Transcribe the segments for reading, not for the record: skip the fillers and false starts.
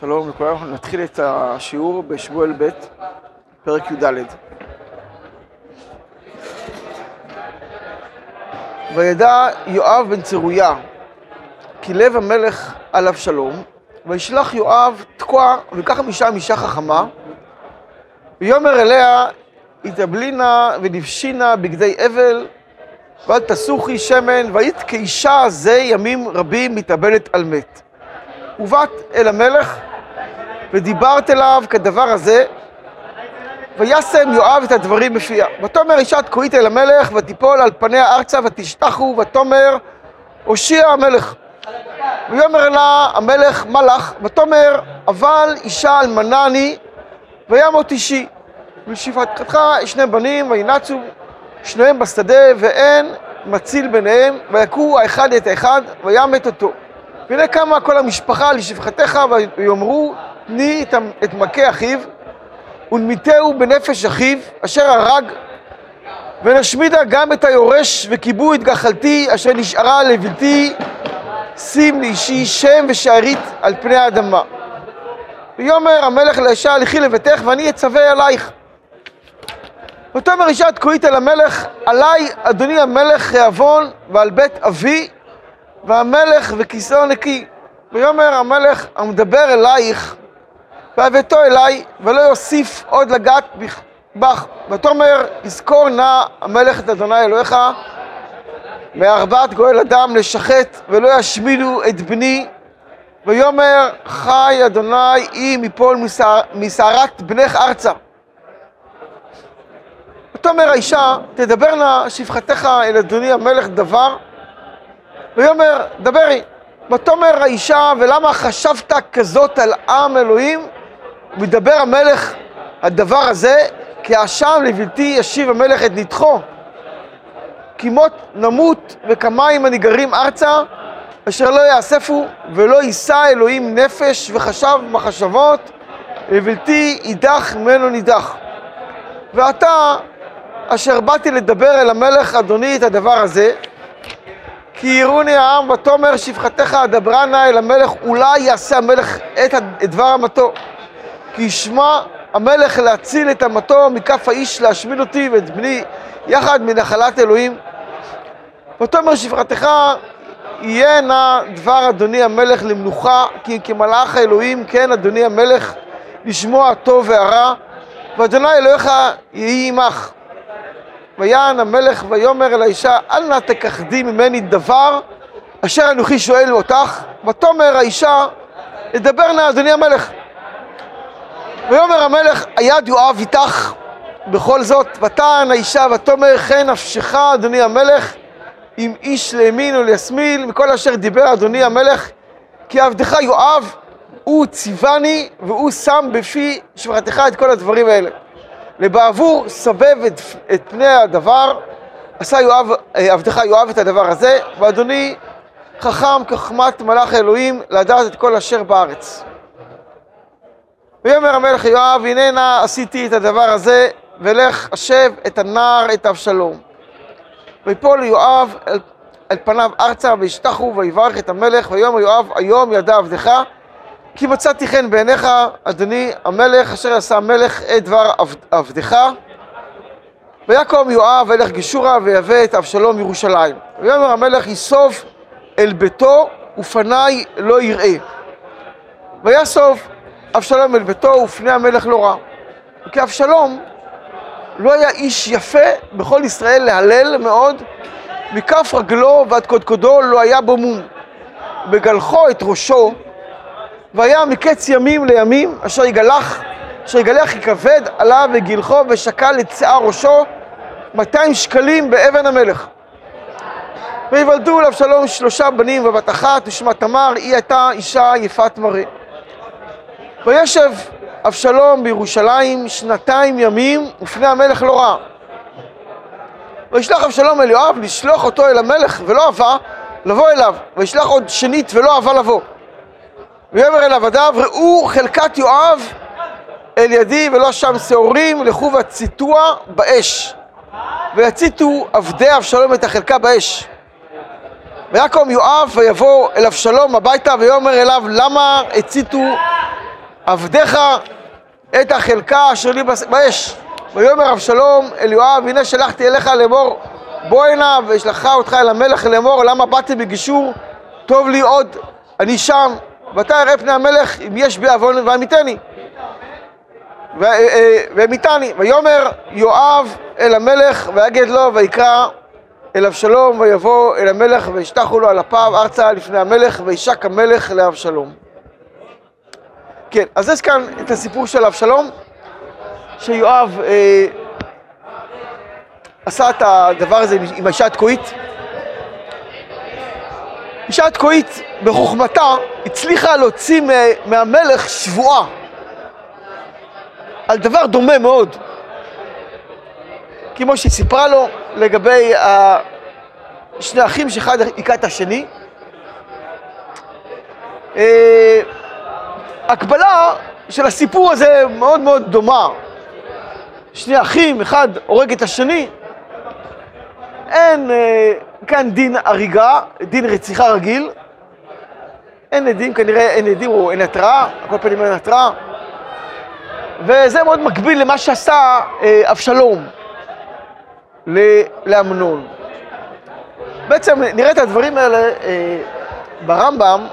שלום לכולם, אנחנו נתחיל את השיעור בשמואל ב' פרק י"ד. וידע יואב בן צירויה כי לב המלך על אבשלום, וישלח יואב תקוע ולקח משם אישה חכמה, ויאמר אליה התאבלינה ונפשינה בגדי אבל ואל תסוכי שמן, והיית כאישה זה ימים רבים מתאבלת על מת. ובאת אל המלך ודיברת אליו כדבר הזה, וישם יואב את הדברים בפיה. ותאמר אישה תקועית אל המלך, ותיפול על פניה ארצה ותשתחו, ותאמר הושיע המלך. ויאמר לה המלך מה לך? ותאמר אבל אישה אלמנה אני וימות אישי, ולשפחתך שני בנים וינצו שניהם בשדה ואין מציל ביניהם, ויכו האחד את האחד וימת אותו. והנה קמה כל המשפחה לשפחתך ויאמרו תני את מכה אחיו ונמיתהו בנפש אחיו אשר הרג, ונשמידה גם את היורש, וכיבו את גחלתי אשר נשארה לבלתי, שים לאישי שם ושארית על פני האדמה. ויאמר המלך לאישה הלכי לביתך ואני אצווה עלייך. ותאמר אישה תקועית אל המלך עלי אדוני המלך העוון ועל בית אבי והמלך וכיסאו נקי. ויאמר המלך המדבר אלייך והבאתו אליי ולא יוסיף עוד לגעת בך. ותאמר יזכור נא המלך את אדוני אלוהיך מארבעת גואל אדם לשחט ולא ישמידו את בני. ויאמר חי אדוני אם יפול משערת בנך ארצה. ותאמר האישה תדבר נא שפחתך אל אדוני המלך דבר, ויאמר דברי. ותאמר האישה ולמה חשבת כזאת על עם אלוהים? וידבר המלך הדבר הזה כי האשם לבלתי ישיב המלך את ניתחו, כי מות נמות וכמים הניגרים ארצה אשר לא יאספו, ולא יישא אלוהים נפש וחשב מחשבות לבלתי יידח ממנו נידח. ואתה אשר באתי לדבר אל המלך אדוני את הדבר הזה כי יראוני העם, ותאמר שפחתך אדברה נא אל המלך אולי יעשה המלך את דבר אמתו, כי ישמע המלך להציל את אמתו מכף האיש להשמיד אותי ואת בני יחד מנחלת אלוהים. ותאמר שפחתך יהיה נא דבר אדוני המלך למנוחה, כי כמלאך האלוהים כן אדוני המלך לשמוע הטוב והרע, ואדוני אלוהיך יהי עמך. ויען המלך ויאמר אל האישה אל נא תכחדי ממני דבר אשר אנוכי שואל אותך. ותאמר האישה אדבר נא אדוני המלך. ויאמר המלך היד יואב איתך בכל זאת. ותען האישה ותאמר כן נפשך אדוני המלך אם איש לימין או לישמאל מכל אשר דיבר אדוני המלך, כי עבדך יואב הוא ציווני והוא שם בפי שפחתך את כל הדברים האלה. לבעבור סבב את פני הדבר, עשה יואב, עבדך יואב את הדבר הזה, ואדוני חכם כחמת מלאך אלוהים לדעת את כל אשר בארץ. ויאמר המלך יואב, הנה נא עשיתי את הדבר הזה, ולך אשב את הנער את אבשלום. ויפול יואב על פניו ארצה, וישתחו ויברך את המלך, ויאמר יואב, היום ידע עבדך, כי מצאתי חן בעיניך, אדוני המלך, אשר עשה המלך את דבר עבדך. ויקום יואב הלך גשורה ויבא את אבשלום ירושלים. ויאמר המלך יסוף אל ביתו ופני לא יראה. ויסוף אבשלום אל ביתו ופני המלך לא ראה. כי אבשלום לא היה איש יפה בכל ישראל להלל מאוד, מכף רגלו ועד קודקודו לא היה בו מום. בגלחו את ראשו והיה מקץ ימים לימים אשר יגלח יכבד עליו וגילחו, ושקל את שיער ראשו 200 שקלים באבן המלך. ויוולדו לאבשלום 3 בנים ובת אחת ושמה תמר, היא הייתה אישה יפת מראה. וישב אבשלום בירושלים 2 ימים ופני המלך לא ראה. וישלח אבשלום אל יואב לשלוח אותו אל המלך ולא אהבה לבוא אליו, וישלח עוד שנית ולא אהבה לבוא. ויאמר אל עבדיו ראו חלקת יואב אל ידי ולא שם שעורים, לכו והציתוה באש, ויציתו עבדי אבשלום את החלקה באש. ויקום יואב ויבוא אל אבשלום הביתה ויאמר אליו למה הציתו עבדך את החלקה אשר לי באש. ויאמר אבשלום אל יואב, הנה שלחתי אליך לאמור בוא הנה, ואשלחה אותך אל המלך לאמור, למה באתי בגישור? טוב לי עוד, אני שם, ואתה אראה פני המלך אם יש בי עוון ועמיתני. ועמיתני. ויאמר יואב אל המלך ויגד לו, ויקרא אל אבשלום, ויבוא אל המלך וישתחו לו על אפיו ארצה לפני המלך, וישק המלך לאבשלום. כן, אז יש כאן את הסיפור של אבשלום, שיואב עשה את הדבר הזה עם האישה התקועית. האישה התקועית בחוכמתה הצליחה להוציא מהמלך שבועה על דבר דומה מאוד כמו שהיא סיפרה לו לגבי שני אחים שאחד היכה את השני. הקבלה של הסיפור הזה מאוד מאוד דומה, שני אחים, אחד הורג את השני. אין כאן דין הריגה, דין רציחה רגיל, אין עדים, כנראה אין עדים או אין התראה, הכל פנים אין התראה, וזה מאוד מקביל למה שעשה אבשלום לאמנון. בעצם נראה את הדברים האלה ברמב"ם,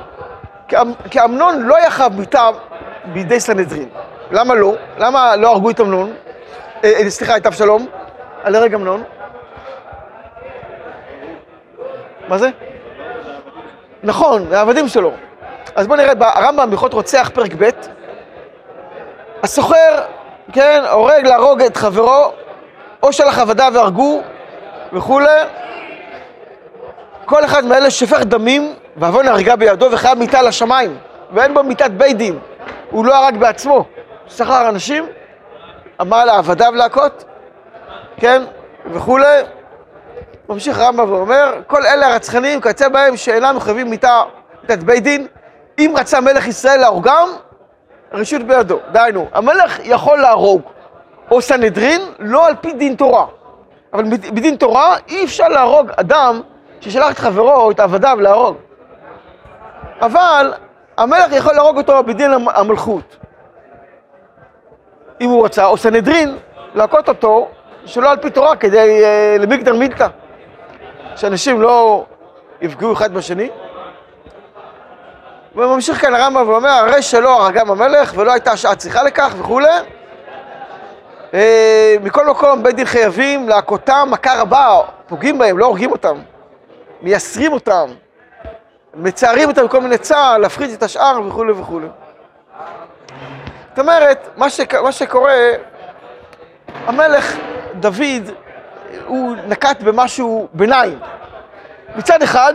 כי אמנון לא היה חב ביתה בידי סנהדרין. למה לא? למה לא הרגו את אמנון? סליחה, את אבשלום, על הרג אמנון. מה זה? נכון, העבדים שלו. אז בואו נראה, הרמב"ם בהלכות רוצח פרק ב', הסוחר, כן, הורג להרוג את חברו, או שלח עבדיו והרגו וכו'. כל אחד מאלה שפך דמים, ועוון הרגה בידו וחייב מיתה על השמיים, ואין בו מיתת בית דין, הוא לא הרג בעצמו, שכר אנשים, אמר לעבדיו להכות, כן, וכו'. ממשיך רמב"ם ואומר, כל אלה הרצחנים קצה בהם שאינם מחייבים מיתת בית דין, אם רצה מלך ישראל להורגם, רשות בידו. דהיינו, המלך יכול להרוג, או סנהדרין, לא על פי דין תורה. אבל בדין תורה אי אפשר להרוג אדם ששלח את חברו או את עבדיו להרוג. אבל המלך יכול להרוג אותו בדין המלכות, אם הוא רוצה, או סנהדרין, להכות אותו שלא על פי תורה, כדי למגדר מילתא, שאנשים לא יפגעו אחד בשני. וממשיך כאן הרמב"ם ואומר, הרי שלא הרגם המלך ולא הייתה שעה צריכה לכך וכו'. מכל מקום בית דין חייבים להכותם מכה רבה, פוגעים בהם, לא הורגים אותם, מייסרים אותם, מצערים אותם בכל מיני צער, להפחית את השאר וכו' וכו'. זאת אומרת, מה שקורה, המלך דוד הוא נקט במשהו ביניים. מצד אחד,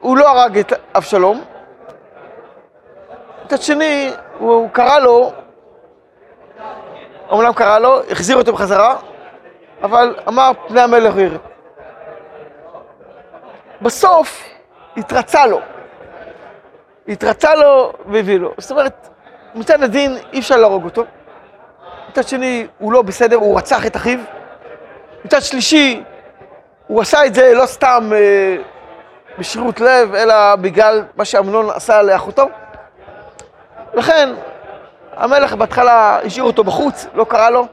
הוא לא הרג את אבשלום, מצד שני, הוא קרא לו, אמנם קרא לו, החזיר אותו בחזרה, אבל אמר פני המלך הוא יראה. בסוף התרצה לו. התרצה לו והביא לו. זאת אומרת, מצד הדין אי אפשר להרוג אותו. מצד שני, הוא לא בסדר, הוא רצח את אחיו. מצד שלישי, הוא עשה את זה לא סתם בשרירות לב, אלא בגלל מה שאמנון עשה לאחותו. לכן, המלך בהתחלה השאיר אותו בחוץ, לא קרא לו.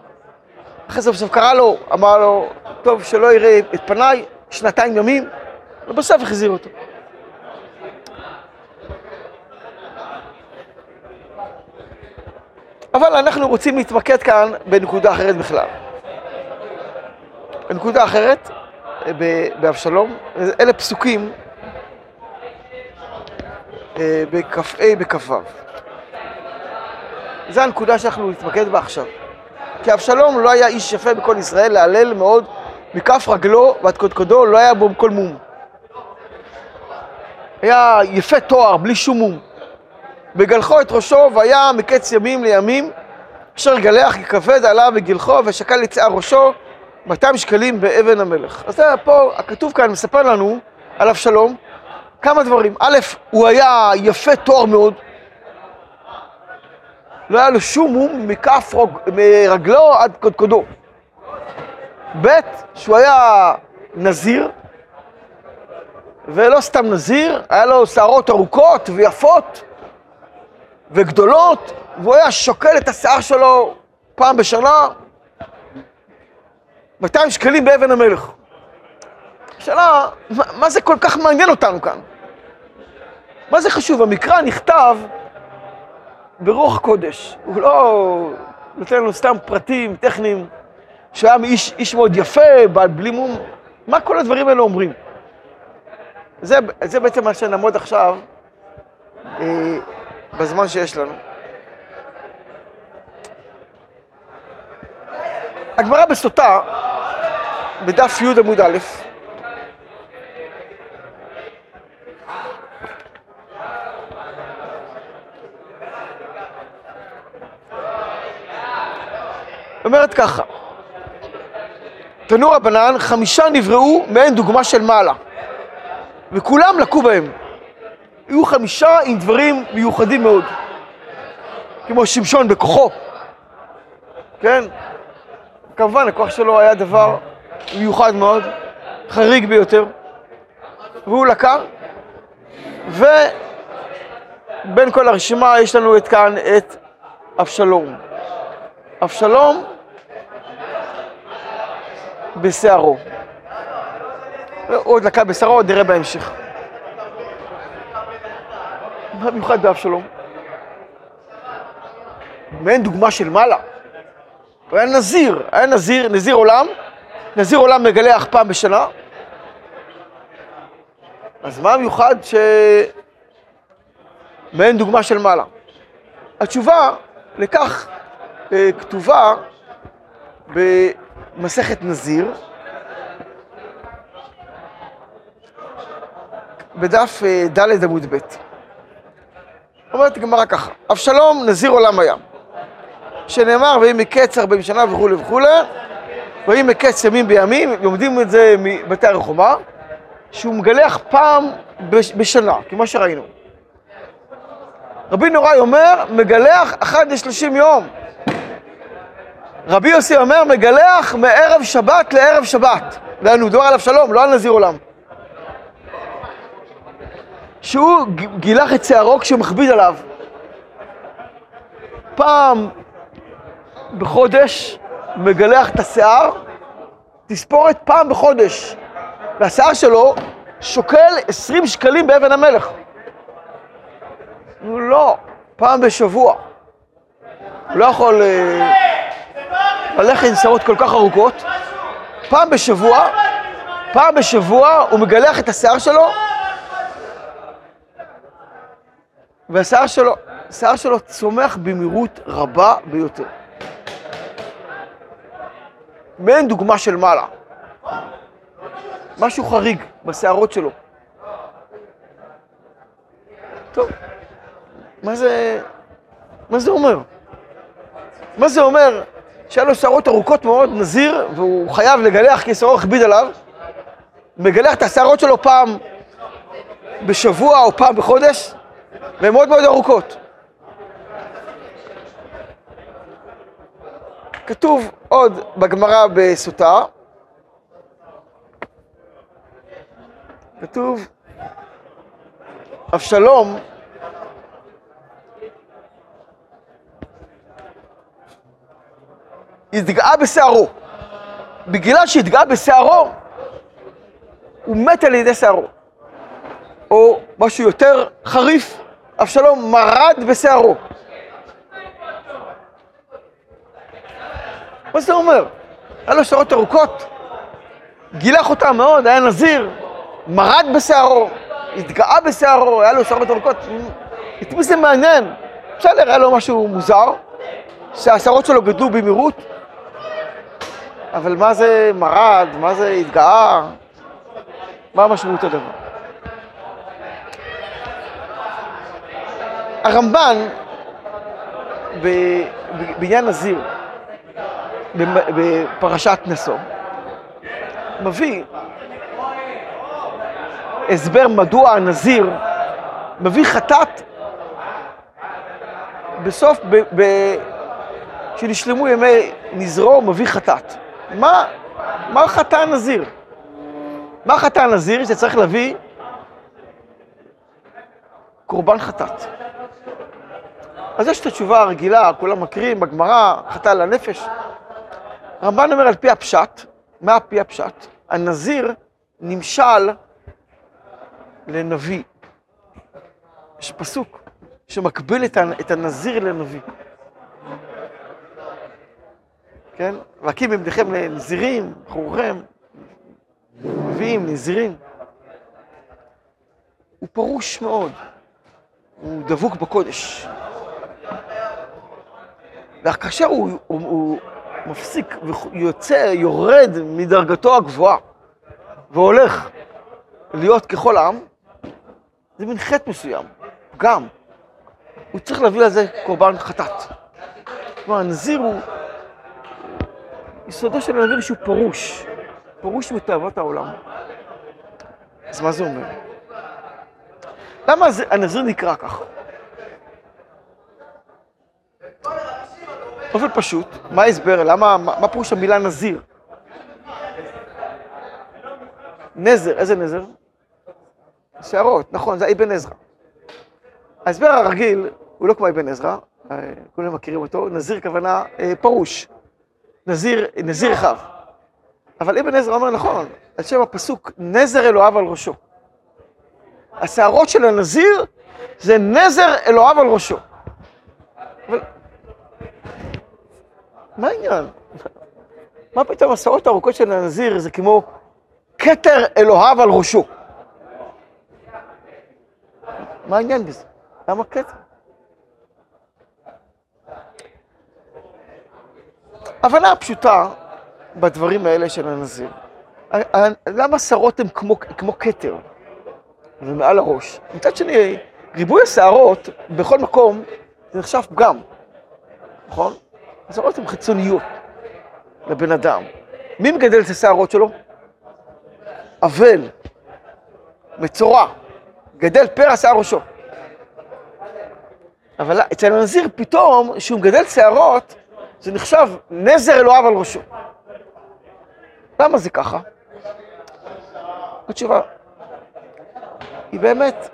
אחרי זה בסוף קרא לו, אמר לו, טוב, שלא יראה את פניי, 2 ימים, ובסוף החזיר אותו. אבל אנחנו רוצים להתמקד כאן בנקודה אחרת בכלל. הנקודה אחרת באבשלום, אלה פסוקים בכ"ה בכ"ו. זו הנקודה שאנחנו נתמקד בה עכשיו. כי אבשלום לא היה איש יפה בכל ישראל, להלל מאוד מכף רגלו ועד קודקודו, לא היה בו כל מום. היה יפה תואר, בלי שום מום. בגלחו את ראשו, והיה מקץ ימים לימים, אשר גלח ככבד עליו בגלחו, ושקל לצער ראשו 200 שקלים באבן המלך. אז פה, הכתוב כאן מספר לנו על אבשלום כמה דברים. א', הוא היה יפה תואר מאוד, לא היה לו שום מום מכף רגלו עד קודקודו. ב', שהוא היה נזיר, ולא סתם נזיר, היה לו שערות ארוכות ויפות, וגדולות, והוא היה שוקל את השיער שלו פעם בשנה, 200 שקלים באבן המלך. השאלה, מה זה כל כך מעניין אותנו כאן? מה זה חשוב? המקרא נכתב ברוח קודש. הוא לא נותן לנו סתם פרטים טכניים, שהוא היה איש מאוד יפה, בעל בלי מום. מה כל הדברים האלה אומרים? זה בעצם מה שנעמוד עכשיו, בזמן שיש לנו. הגמרא בסוטה, בדף י' עמוד א', אומרת ככה, תנו רבנן, 5 נבראו מעין דוגמה של מעלה, וכולם לקו בהם. היו 5 עם דברים מיוחדים מאוד, כמו שמשון בכוחו, כן? כמובן, הכוח שלו היה דבר מיוחד מאוד, חריג ביותר, והוא לקה, ובין כל הרשימה יש לנו את כאן את אבשלום. אבשלום בשערו. עוד לקה בשערו, עוד נראה בהמשך. מה מיוחד באבשלום? מעין דוגמה של מעלה. הוא היה נזיר, נזיר עולם. נזיר עולם מגלח פעם בשנה. אז מה המיוחד מעין דוגמה של מעלה? התשובה לכך כתובה במסכת נזיר, בדף ד' עמוד ב'. אומרת גמרא ככה, אבשלום נזיר עולם היה, שנאמר ויהי מקץ 40 שנה וכו' וכו', ויהי מקץ ימים בימים, לומדים את זה מבתי הרחומה, שהוא מגלח פעם בשנה, כמו שראינו. רבי נהוראי אומר, מגלח 1 ל-30 יום. רבי יוסי אומר, מגלח מערב שבת לערב שבת. דהיינו, דובר על אבשלום, לא על נזיר עולם. שהוא גילח את שערו כשהוא מכביד עליו. פעם בחודש מגלח את השיער, תספורת פעם בחודש. והשיער שלו שוקל 20 שקלים באבן המלך. לא, פעם בשבוע. הוא לא יכול ללכת עם שערות כל כך ארוכות. פעם בשבוע הוא מגלח את השיער שלו, והשיער שלו צומח במהירות רבה ביותר. מעין דוגמה של מעלה. משהו חריג בשערות שלו. טוב. מה זה אומר? מה זה אומר? שהיה לו שערות ארוכות מאוד, נזיר, והוא חייב לגלח כי שערו הכביד עליו, מגלח את השערות שלו פעם בשבוע או פעם בחודש, והן מאוד מאוד ארוכות. כתוב עוד בגמרא בסוטה, כתוב, אבשלום, התגאה בשערו. בגלל שהתגאה בשערו, הוא מת על ידי שערו. או משהו יותר חריף, אבשלום מרד בשערו. מה זה אומר? היה לו שערות ארוכות, גילח אותה מאוד, היה נזיר, מרד בשערו, התגאה בשערו, היה לו שערות ארוכות. את מי זה מעניין? בסדר, היה לו משהו מוזר, שהשערות שלו גדלו במהירות, אבל מה זה מרד? מה זה התגאה? מה המשמעות הדבר? הרמב"ן בעניין נזיר, בפרשת נשוא, מביא הסבר מדוע הנזיר מביא חטאת בסוף, כשנשלמו ימי נזרו, מביא חטאת. מה חטא הנזיר? מה חטא הנזיר שצריך להביא? קורבן חטאת. אז יש את התשובה הרגילה, כולם מכירים, בגמרא, חטא לנפש. רמב"ן אומר על פי הפשט, מה פי הפשט? הנזיר נמשל לנביא. יש פסוק שמקביל את הנזיר לנביא. כן? והקים במדיכם לנזירים, חורכם, נביאים, נזירים. הוא פרוש מאוד, הוא דבוק בקודש. וכאשר הוא מפסיק ויוצא, יורד מדרגתו הגבוהה והולך להיות ככל העם, זה מין חטא מסוים, גם. הוא צריך להביא לזה קורבן חטאת. כלומר, הנזיר הוא... יסודו של הנזיר שהוא פרוש. פרוש מתאוות העולם. אז מה זה אומר? למה הנזיר נקרא כך? באופן פשוט, מה הסבר? למה, מה פירוש המילה נזיר? נזר, איזה נזר? שערות, נכון, זה אבן עזרא. ההסבר הרגיל הוא לא כמו אבן עזרא, כולם מכירים אותו, נזיר כוונה פרוש, נזיר חב. אבל אבן עזרא אומר נכון, על שם הפסוק נזר אלוהיו על ראשו. השערות של הנזיר זה נזר אלוהיו על ראשו. אבל... מה העניין? מה פתאום השערות הארוכות של הנזיר זה כמו כתר אלוהיו על ראשו? מה העניין בזה? למה כתר? הבנה הפשוטה בדברים האלה של הנזיר. למה השערות הן כמו כתר? ומעל הראש. מצד שני, ריבוי השערות בכל מקום זה נחשב פגם. נכון? השערות הן חיצוניות לבן אדם. מי מגדל את השערות שלו? אבל, מצורע, גדל פרע שיער ראשו. אבל אצל הנזיר פתאום, שהוא מגדל שערות, זה נחשב נזר אלוהיו על ראשו. למה זה ככה? התשובה היא באמת,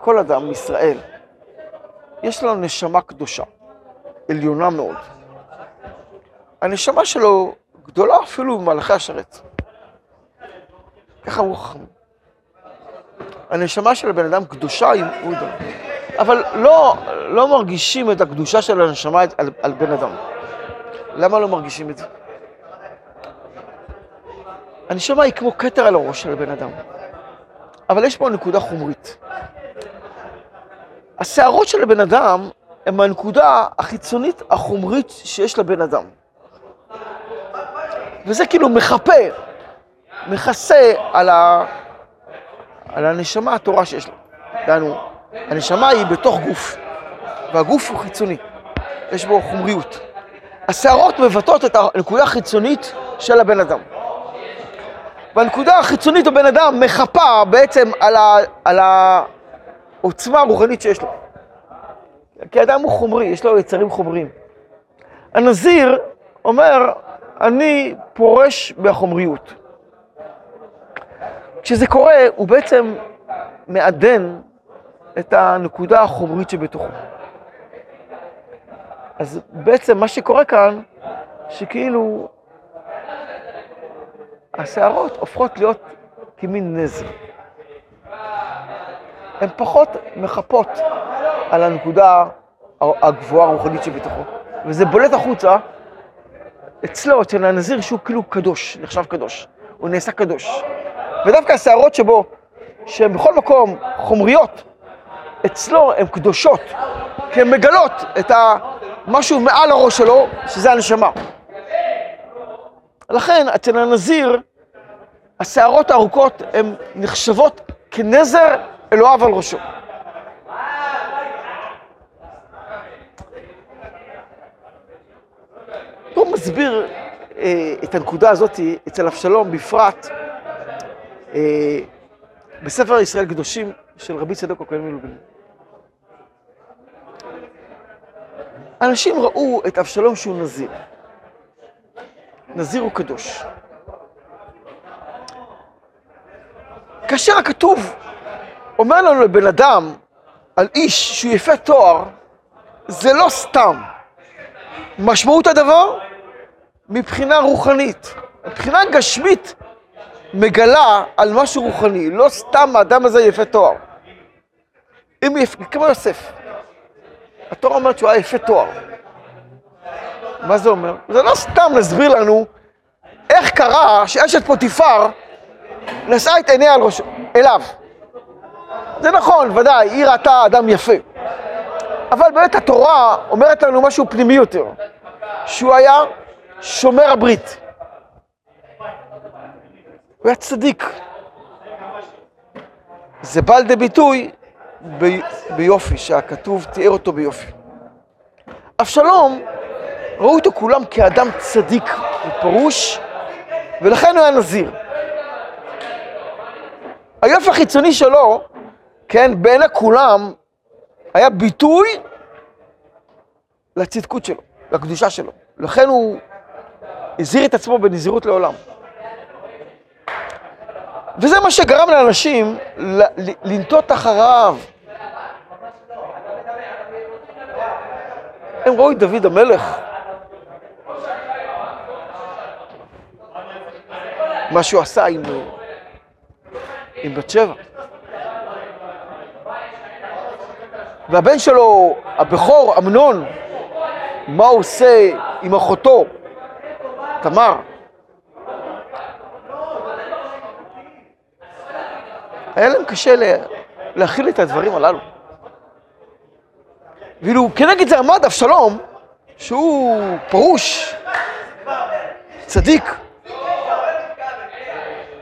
כל אדם מישראל, יש לו נשמה קדושה, עליונה מאוד. הנשמה שלו גדולה אפילו במלאכי השרת. ככה הוא חכם. הנשמה של הבן אדם קדושה עם אודה. אבל לא מרגישים את הקדושה של הנשמה על בן אדם. למה לא מרגישים את זה? הנשמה היא כמו כתר על הראש של הבן אדם. אבל יש פה נקודה חומרית. השערות של הבן אדם הם הנקודה החיצונית החומרית שיש לבן אדם. וזה כאילו מחפה, מכסה על הנשמה התורה שיש לו. דהיינו, הנשמה היא בתוך גוף, והגוף הוא חיצוני, יש בו חומריות. השערות מבטאות את הנקודה החיצונית של הבן אדם. והנקודה החיצונית בבן אדם מחפה בעצם על העוצמה הרוחנית שיש לו. כי האדם הוא חומרי, יש לו יצרים חומריים. הנזיר אומר, אני פורש מהחומריות. כשזה קורה, הוא בעצם מעדן את הנקודה החומרית שבתוכו. אז בעצם מה שקורה כאן, שכאילו השערות הופכות להיות כמין נזר. הן פחות מחפות על הנקודה הגבוהה הרוחנית שבתוכו. וזה בולט החוצה אצלו, אצל הנזיר שהוא כאילו קדוש, נחשב קדוש, הוא נעשה קדוש. ודווקא השערות שבו, שהן בכל מקום חומריות, אצלו הן קדושות, כי הן מגלות את משהו מעל הראש שלו, שזה הנשמה. לכן, אצל הנזיר, השערות הארוכות הן נחשבות כנזר אלוהיו על ראשו. הוא מסביר את הנקודה הזאת אצל אבשלום בפרט, בספר ישראל קדושים של רבי צדוק הקייני מלובלין. אנשים ראו את אבשלום שהוא נזיר. נזיר הוא קדוש. כאשר הכתוב אומר לנו לבן אדם, על איש שהוא יפה תואר, זה לא סתם. משמעות הדבר? מבחינה רוחנית. מבחינה גשמית מגלה על משהו רוחני. לא סתם האדם הזה יפה תואר. כמו יוסף. התורה אומרת שהוא היה יפה תואר. מה זה אומר? זה לא סתם להסביר לנו איך קרה שאשת פוטיפר נשאה את עיניה על ראשו, אליו. זה נכון, ודאי, היא ראתה אדם יפה. אבל באמת התורה אומרת לנו משהו פנימי יותר, שהוא היה שומר הברית. הוא היה צדיק. זה בא לידי ביטוי ביופי, שהכתוב תיאר אותו ביופי. אבשלום, ראו אותו כולם כאדם צדיק ופרוש, ולכן הוא היה נזיר. היופי החיצוני שלו, כן, בעיני כולם, היה ביטוי לצדקות שלו, לקדושה שלו. לכן הוא הזיר את עצמו בנזירות לעולם. וזה מה שגרם לאנשים לנטות אחריו. הם ראו את דוד המלך. מה שהוא עשה עם בת שבע. והבן שלו, הבכור, אמנון, מה הוא עושה עם אחותו, תמר. היה להם קשה להכיל את הדברים הללו. ואילו כנגד זה עמד אבשלום, שהוא פרוש, צדיק.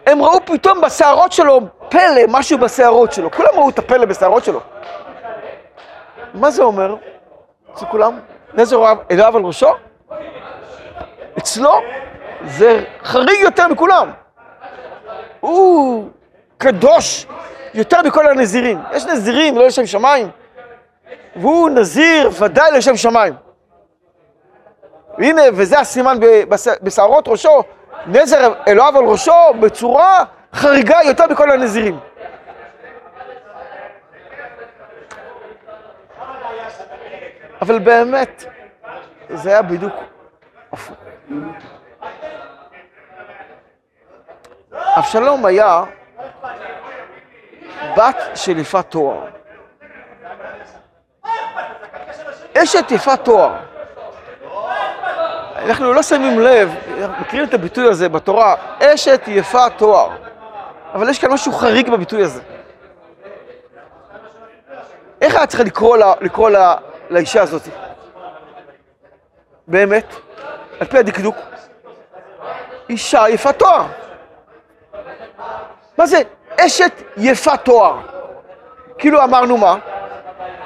הם ראו פתאום בשערות שלו פלא, משהו בשערות שלו. כולם ראו את הפלא בשערות שלו. מה זה אומר? זה כולם, נזר אליו על ראשו? אצלו זה חריג יותר מכולם. הוא קדוש יותר מכל הנזירים. יש נזירים לא לשם שמיים, והוא נזיר ודאי לשם שמיים. והנה, וזה הסימן בשערות ראשו, נזר אליו על ראשו בצורה חריגה יותר מכל הנזירים. אבל באמת, זה היה בדיוק הפוך. אבשלום היה בת של יפת תואר. אשת יפת תואר. אנחנו לא שמים לב, מכירים את הביטוי הזה בתורה, אשת יפת תואר. אבל יש כאן משהו חריג בביטוי הזה. איך היה צריך לקרוא לה לאישה הזאת? באמת, על פי הדקדוק, אישה יפה תואר. מה זה אשת יפה תואר? כאילו אמרנו מה?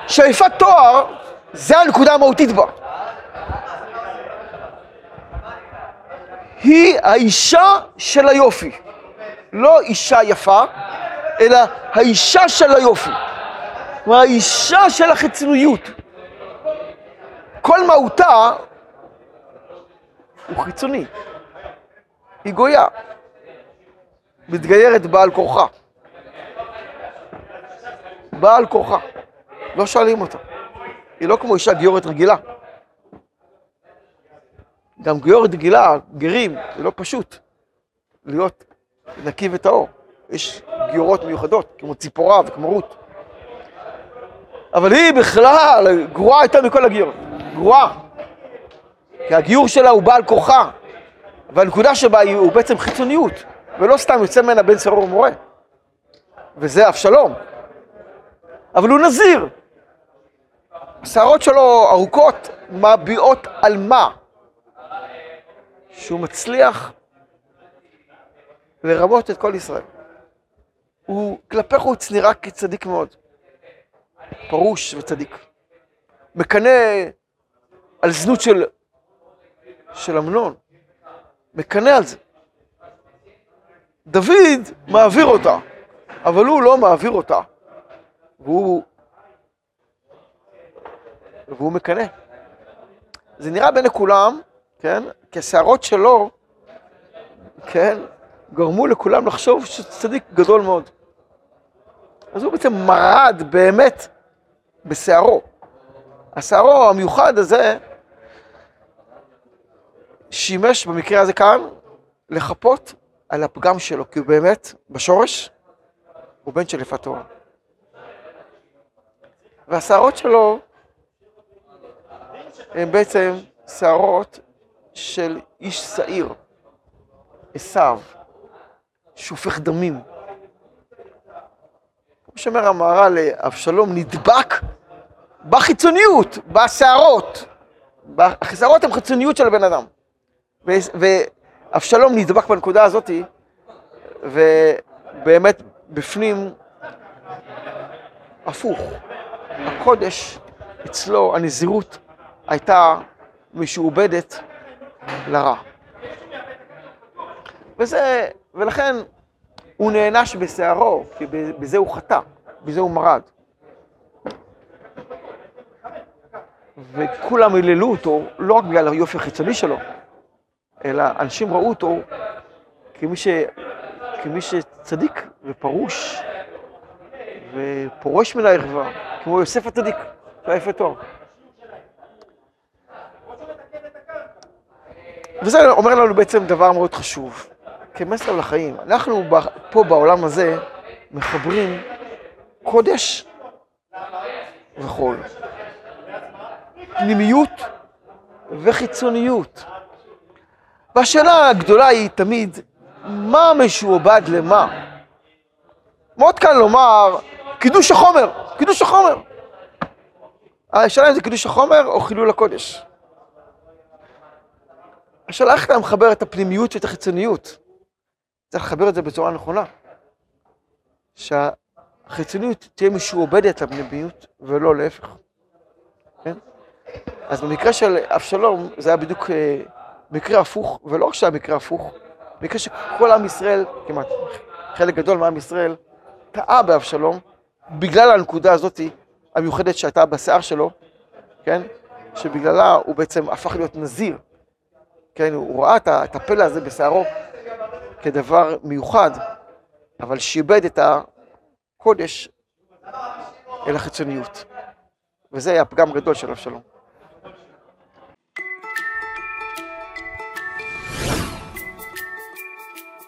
שיפה תואר זה הנקודה המהותית בה. היא האישה של היופי. לא אישה יפה, אלא האישה של היופי. האישה של החיצוניות. כל מהותה הוא חיצוני. היא גויה. מתגיירת בעל כורחה. בעל כורחה. לא שואלים אותה. היא לא כמו אישה גיורת רגילה. גם גיורת רגילה, גרים, זה לא פשוט להיות נקי וטהור. יש גיורות מיוחדות, כמו ציפורה וכמו רות. אבל היא בכלל גרועה יותר מכל הגיורות. גרועה. כי הגיור שלה הוא בעל כורחה. והנקודה שבה הוא בעצם חיצוניות. ולא סתם יוצא ממנה בן סרור ומורה. וזה אבשלום. אבל הוא נזיר. השערות שלו ארוכות מביעות על מה? שהוא מצליח לרמות את כל ישראל. הוא כלפי חוץ נראה כצדיק מאוד. פרוש וצדיק. מקנה על זנות של אמנון. מקנה על זה. דוד מעביר אותה, אבל הוא לא מעביר אותה. והוא מקנה. זה נראה בין לכולם, כן? כי השערות שלו, כן? גרמו לכולם לחשוב שצדיק גדול מאוד. אז הוא בעצם מרד באמת בשערו. השערו המיוחד הזה שימש במקרה הזה כאן לחפות על הפגם שלו, כי הוא באמת בשורש הוא בן של לפי התורה. והשערות שלו הם בעצם שערות של איש שעיר, עשיו, שופך דמים. כמו שאומר המהר"ל, אבשלום נדבק בחיצוניות, בשערות. השערות הן חיצוניות של הבן אדם. ואבשלום נדבק בנקודה הזאת, ובאמת בפנים הפוך. הקודש אצלו, הנזירות, הייתה משעובדת לרע. וזה, ולכן הוא נענש בשערו, כי בזה הוא חטא, בזה הוא מרד. וכולם הללו אותו, לא רק בגלל היופי החיצוני שלו, אלא אנשים ראו אותו כמי שצדיק ופרוש, ופורש מן הערווה, כמו יוסף הצדיק, שהיה יפה תואר. וזה אומר לנו בעצם דבר מאוד חשוב, כמסר לחיים. אנחנו פה בעולם הזה מחברים קודש וחול, פנימיות וחיצוניות. והשאלה הגדולה היא תמיד, מה משועבד למה? מאוד כאן לומר, קידוש החומר, קידוש החומר. השאלה אם זה קידוש החומר או חילול הקודש. השאלה איך אתה מחבר את הפנימיות ואת החיצוניות. צריך לחבר את זה בצורה נכונה. שהחיצוניות תהיה משועבדת לפנימיות ולא להפך. כן? אז במקרה של אבשלום זה היה בדיוק מקרה הפוך, ולא רק שהיה מקרה הפוך, מקרה שכל עם ישראל, כמעט חלק גדול מעם ישראל, טעה באבשלום בגלל הנקודה הזאת המיוחדת שהייתה בשיער שלו, כן? שבגללה הוא בעצם הפך להיות נזיר. כן, הוא ראה את הפלא הזה בשערו כדבר מיוחד, אבל שיבד את הקודש אל החיצוניות. וזה היה הפגם גדול של אבשלום.